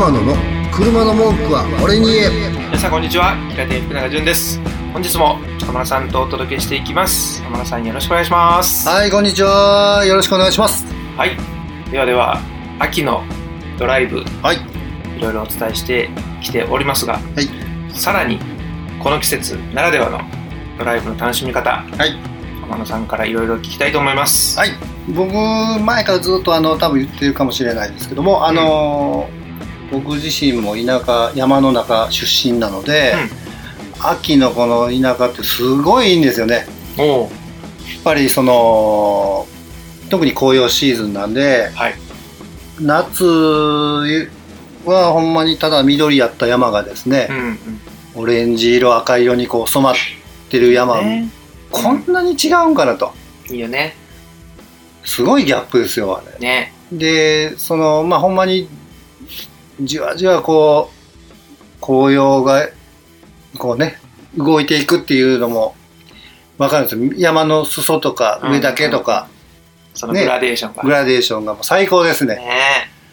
天野の車の文句は俺に言え。皆さんこんにちは、キラテン福永純です。本日も天野さんとお届けしていきます。天野さんよろしくお願いします。はい、こんにちは、よろしくお願いします。はい、ではでは秋のドライブ、はい、いろいろお伝えしてきておりますが、はい、さらにこの季節ならではのドライブの楽しみ方、はい、天野さんからいろいろ聞きたいと思います。はい、僕前からずっと多分言ってるかもしれないですけども、僕自身も田舎山の中出身なので、秋のこの田舎ってすごいいいんですよね。おう、やっぱりその特に紅葉シーズンなんで、はい、夏はほんまにただ緑やった山がですね、オレンジ色赤色にこう染まってる山、こんなに違うんかなと。いいよね。すごいギャップですよあれ。ね。で、そのまあほんまにじわじわこう紅葉がこうね動いていくっていうのもわかるんですよ。山の裾とか上だけとか、そのグラデーションが、ね、グラデーションがもう最高ですね。ね。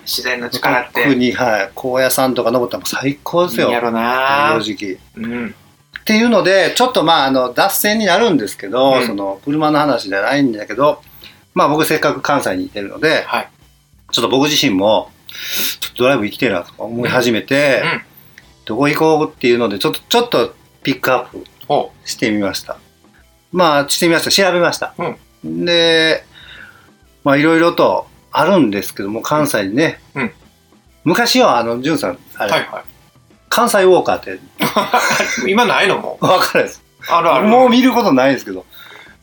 自然の力って。特にはい、高野山とか登ったらもう最高ですよ。いいやろな。正直。うん。っていうのでちょっとまあ脱線になるんですけど、その車の話じゃないんだけど、まあ僕せっかく関西にいてるので、はい、ちょっと僕自身もちょっとドライブ行きてえなと思い始めて、どこ行こうっていうのでちょっとピックアップしてみました。調べました。で、まあいろいろとあるんですけども関西にね、昔は淳さんあれ。はいはい、関西ウォーカーって今ないのも分かるです。あるもう見ることないですけど、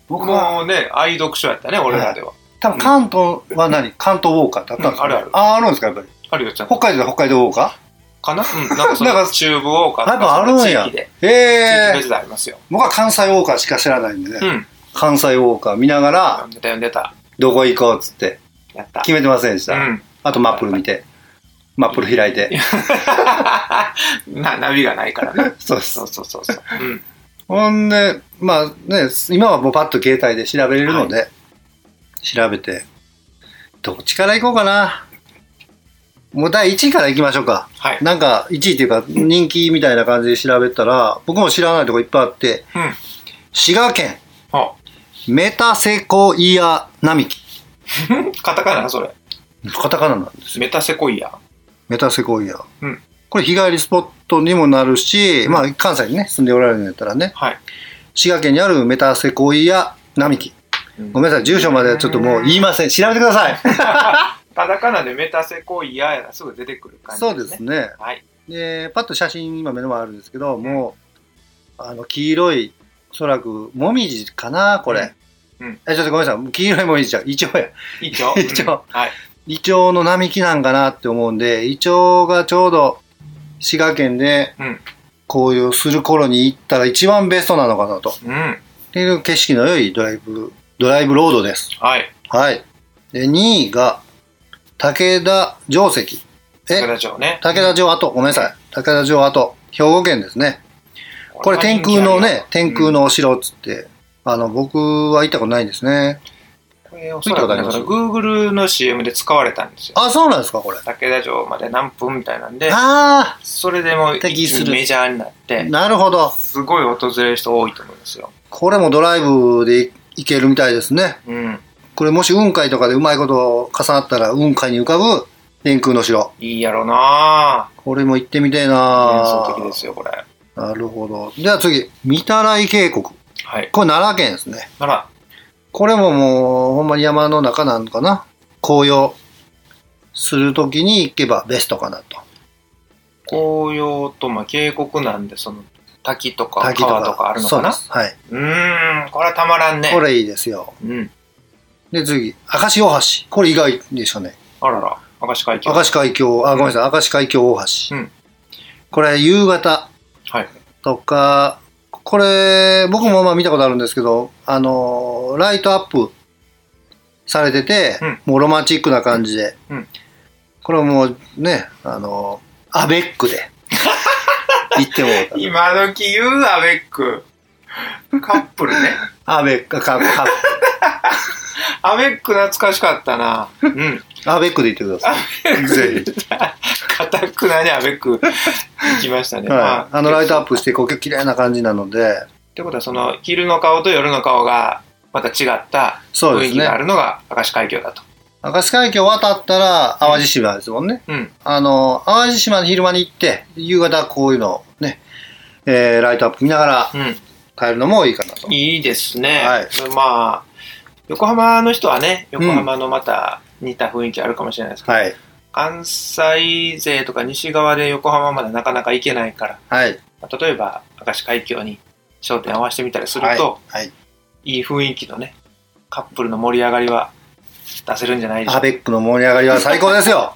僕もね愛読書やったね俺らでは、多分関東は関東ウォーカーってあったんですか、ね、あるんですか、やっぱりあるよ。ちゃんと北海道は北海道ウォーカーかな、なんか中部ウォーカーとかその地域で地域別でありますよ。僕は関西ウォーカーしか知らないんでね、関西ウォーカー見ながら読んでたどこ行こうっつってやった決めてませんでした、あとマップル見てマップル開いてナビがないからねそう、ほんでまあね今はもうパッと携帯で調べれるので、調べてどっちから行こうかな、もう第1位から行きましょうか、はい、なんか1位っていうか人気みたいな感じで調べたら僕も知らないとこいっぱいあって、滋賀県メタセコイア並木カタカナそれカタカナなんですよメタセコイアこれ日帰りスポットにもなるし、まあ関西にね住んでおられるんだったらね、はい、滋賀県にあるメタセコイア並木、ごめんなさい住所まではちょっともう言いません、調べてくださいカタカナでメタセコイアやらすぐ出てくる感じですね。そうですね、はい、でパッと写真今目の前あるんですけど、もう黄色いおそらくモミジかなこれ、ちょっとごめんなさい黄色いモミジじゃんイチョウやイチョウの並木なんかなって思うんで、イチョウがちょうど滋賀県で紅葉する頃に行ったら一番ベストなのかなと、っていう景色の良いドライブロードです。はい、はい、で2位が竹田城跡、竹田城跡、兵庫県ですね。これ天空のね、天空のお城っつって、僕は行ったことないんですね。おそらくね、Google の CM で使われたんですよ。あ、そうなんですか、これ。竹田城まで何分みたいなんで、それでも一気にメジャーになって、なるほど。すごい訪れる人多いと思うんですよ。これもドライブで行けるみたいですね。これもし雲海とかでうまいこと重なったら雲海に浮かぶ天空の城。いいやろな。これも行ってみてえな。幻想的ですよこれ。なるほど。じゃあ次、御手洗渓谷。はい。これ奈良県ですね。奈良。これももうほんまに山の中なのかな、紅葉するときに行けばベストかなと。紅葉とまあ渓谷なんで、その滝とか川とかあるのかな。そうです、はい、これはたまらんね。これいいですよ、で次明石大橋、これ意外でしたね。あらら、明石海峡、あ、ごめんなさい、明石海峡大橋、これ夕方とか、これ僕もまあ見たことあるんですけど、ライトアップされてて、もうロマンチックな感じで、これはもうねアベックで行っても今時言うアベックカップルねアベックカップルアベック懐かしかったな、アベックで行ってください。ぜひ固くないでアベック行きましたね、はい、ライトアップしてこう綺麗な感じなので。ってことはその昼の顔と夜の顔がまた違った雰囲気があるのが明石海峡だと。明石海峡渡ったら淡路島ですもんね、うん、淡路島の昼間に行って夕方こういうのをね、ライトアップ見ながら帰るのもいいかなと、うん、いいですね、はい、まあ横浜の人はね、横浜のまた似た雰囲気あるかもしれないですけど、うん、はい、関西勢とか西側で横浜までなかなか行けないから、はい、例えば明石海峡に焦点を合わせてみたりすると、はいはい、いい雰囲気のねカップルの盛り上がりは出せるんじゃないでしょうか。アベックの盛り上がりは最高ですよ。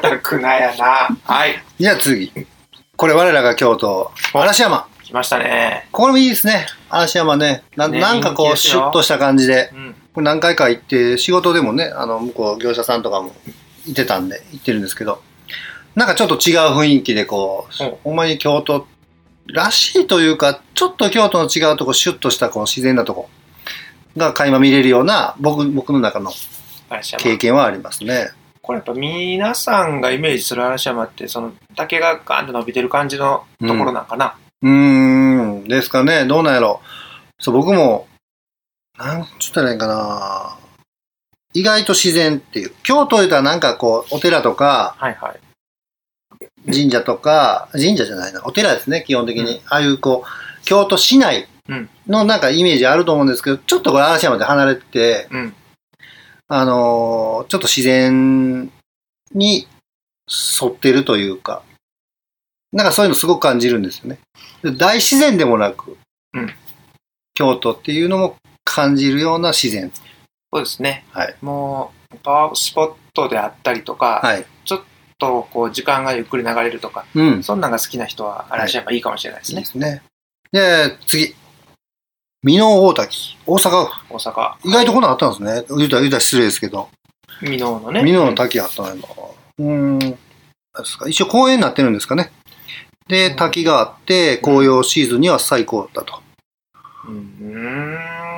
固くなやな。はい。じゃあ次。これ我らが京都嵐山。来ましたね。これもいいですね。嵐山ね。なんかこうシュッとした感じで、うん、これ何回か行って仕事でもね、向こう業者さんとかも行ってたんで行ってるんですけど、なんかちょっと違う雰囲気でこう、ほんまに京都らしいというか、ちょっと京都の違うとこシュッとしたこの自然なとこが垣間見れるような僕の中の経験はありますね。これやっぱ皆さんがイメージする嵐山ってその竹がガーンと伸びてる感じのところなんかな。うーんですかね。どうなんやろ。そう、僕もなんつったらいいんかな。意外と自然っていう。京都でたらなんかこうお寺とか。はいはい。神社とか、神社じゃないな、お寺ですね、基本的に。うん、ああいうこう、京都市内のなんかイメージあると思うんですけど、ちょっとこれ嵐山で離れてて、うん、ちょっと自然に沿ってるというか、なんかそういうのすごく感じるんですよね。大自然でもなく、うん、京都っていうのも感じるような自然。そうですね。はい、もう、パワースポットであったりとか、はい、ちょっととこう時間がゆっくり流れるとか、うん、そんなんが好きな人は嵐山いいかもしれないですね。はい、いいですね。で次、箕面大滝、大阪府。大阪。意外とこんなのあったんですね。はい、言うたら失礼ですけど。箕面のね。箕面の滝あったのよ。ですか。一応公園になってるんですかね。で滝があって紅葉シーズンには最高だと。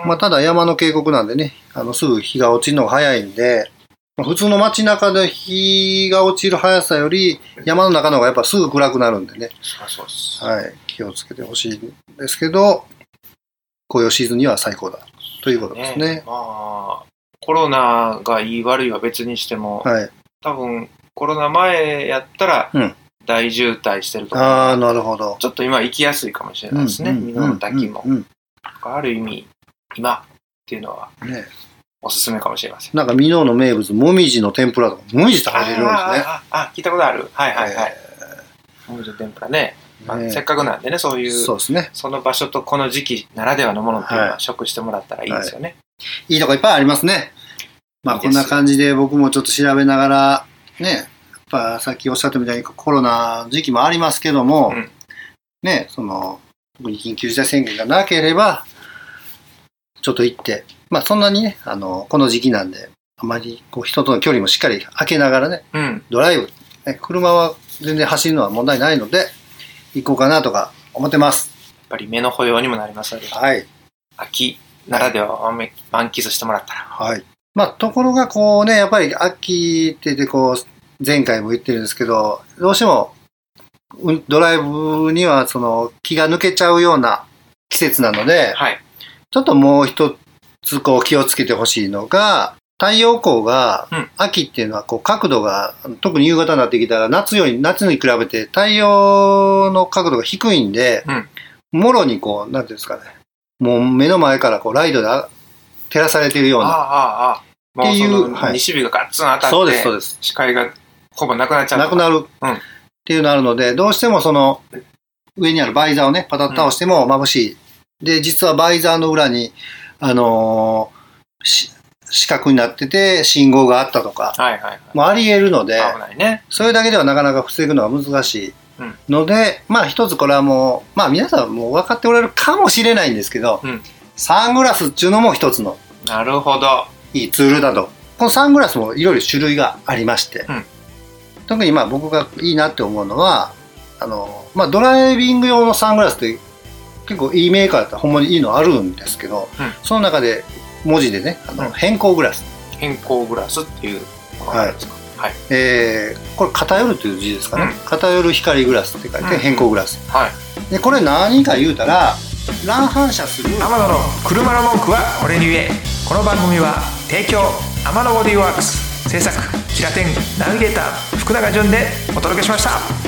まあただ山の渓谷なんでね、すぐ日が落ちるのが早いんで。普通の街中で日が落ちる速さより山の中の方がやっぱすぐ暗くなるんでね。そうです。はい。気をつけてほしいんですけど、紅葉シーズンには最高だということですね。まあ、コロナがいい悪いは別にしても、はい、多分コロナ前やったら大渋滞してるとか、うん、なるほど。ちょっと今行きやすいかもしれないですね。箕面の滝も、ある意味今っていうのは。ね、おすすめかもしれません。なんか箕面の名物もみじの天ぷらとか、もみじ食べれるんですね。あ、聞いたことある。はいはいはい。もみじの天ぷらね。まあ、せっかくなんでね、そういう、そうですね。その場所とこの時期ならではのものっていうのは食してもらったらいいですよね。はい、いいとこいっぱいありますね。まあこんな感じで僕もちょっと調べながらね、やっぱさっきおっしゃったみたいにコロナ時期もありますけども、うん、ね、その特に緊急事態宣言がなければちょっと行って。まあそんなにね、この時期なんで、あまりこう人との距離もしっかり空けながらね、うん、ドライブ、車は全然走るのは問題ないので、行こうかなとか思ってます。やっぱり目の保養にもなりますので、はい、秋ならでは満喫してもらったら。はい。まあところがこうね、やっぱり秋って言ってこう、前回も言ってるんですけど、どうしてもドライブにはその気が抜けちゃうような季節なので、はい、ちょっともう一つ、気をつけてほしいのが、太陽光が、秋っていうのはこう角度が、特に夕方になってきたら夏に比べて太陽の角度が低いんで、うん、もろにこう、なんていうんですかね、もう目の前からこうライトで照らされているような。っていう。西日がガッツン当たって、そうですそうです。視界がほぼなくなっちゃう。なくなる。うん、っていうのあるので、どうしてもその、上にあるバイザーをね、パタッと倒しても眩しい。うん、で、実はバイザーの裏に、四角になってて信号があったとかもあり得るので、危ないね、それだけではなかなか防ぐのは難しいので、うん、まあ一つこれはもう、まあ皆さんもう分かっておられるかもしれないんですけど、うん、サングラスっていうのも一つのいいツールだと。このサングラスもいろいろ種類がありまして、うん、特にまあ僕がいいなって思うのはまあ、ドライビング用のサングラスって結構いいメーカーだったらほんまにいいのあるんですけど、うん、その中で文字でね、偏光グラスっていうものなんですか、はい、はい、これ偏るという字ですかね、うん、偏る光グラスって書いて偏光グラス、うん、はい、でこれ何か言うたら乱反射する天野の車の文句は俺に言え。この番組は提供天野ボディーワークス、制作キラテン、ナビゲーター福永潤でお届けしました。